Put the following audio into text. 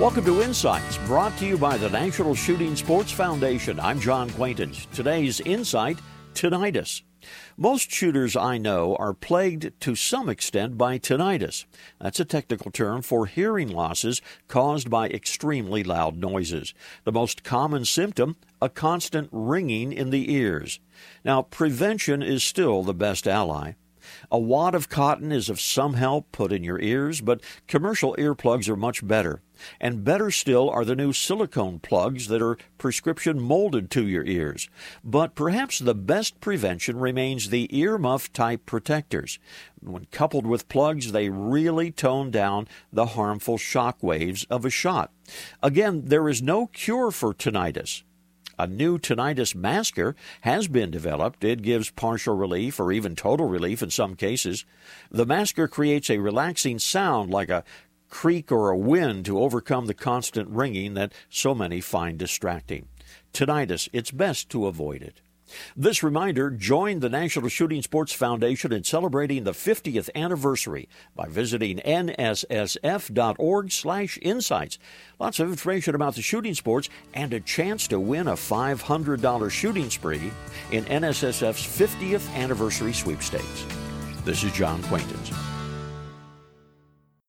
Welcome to Insights, brought to you by the National Shooting Sports Foundation. I'm John Quainton. Today's Insight, tinnitus. Most shooters I know are plagued to some extent by tinnitus. That's a technical term for hearing losses caused by extremely loud noises. The most common symptom, a constant ringing in the ears. Now, prevention is still the best ally. A wad of cotton is of some help put in your ears, but commercial earplugs are much better. And better still are the new silicone plugs that are prescription molded to your ears. But perhaps the best prevention remains the earmuff type protectors. When coupled with plugs, they really tone down the harmful shock waves of a shot. Again, there is no cure for tinnitus. A new tinnitus masker has been developed. It gives partial relief or even total relief in some cases. The masker creates a relaxing sound like a creak or a wind to overcome the constant ringing that so many find distracting. Tinnitus, it's best to avoid it. This reminder, join the National Shooting Sports Foundation in celebrating the 50th anniversary by visiting nssf.org/insights. Lots of information about the shooting sports and a chance to win a $500 shooting spree in NSSF's 50th anniversary sweepstakes. This is John Quainton.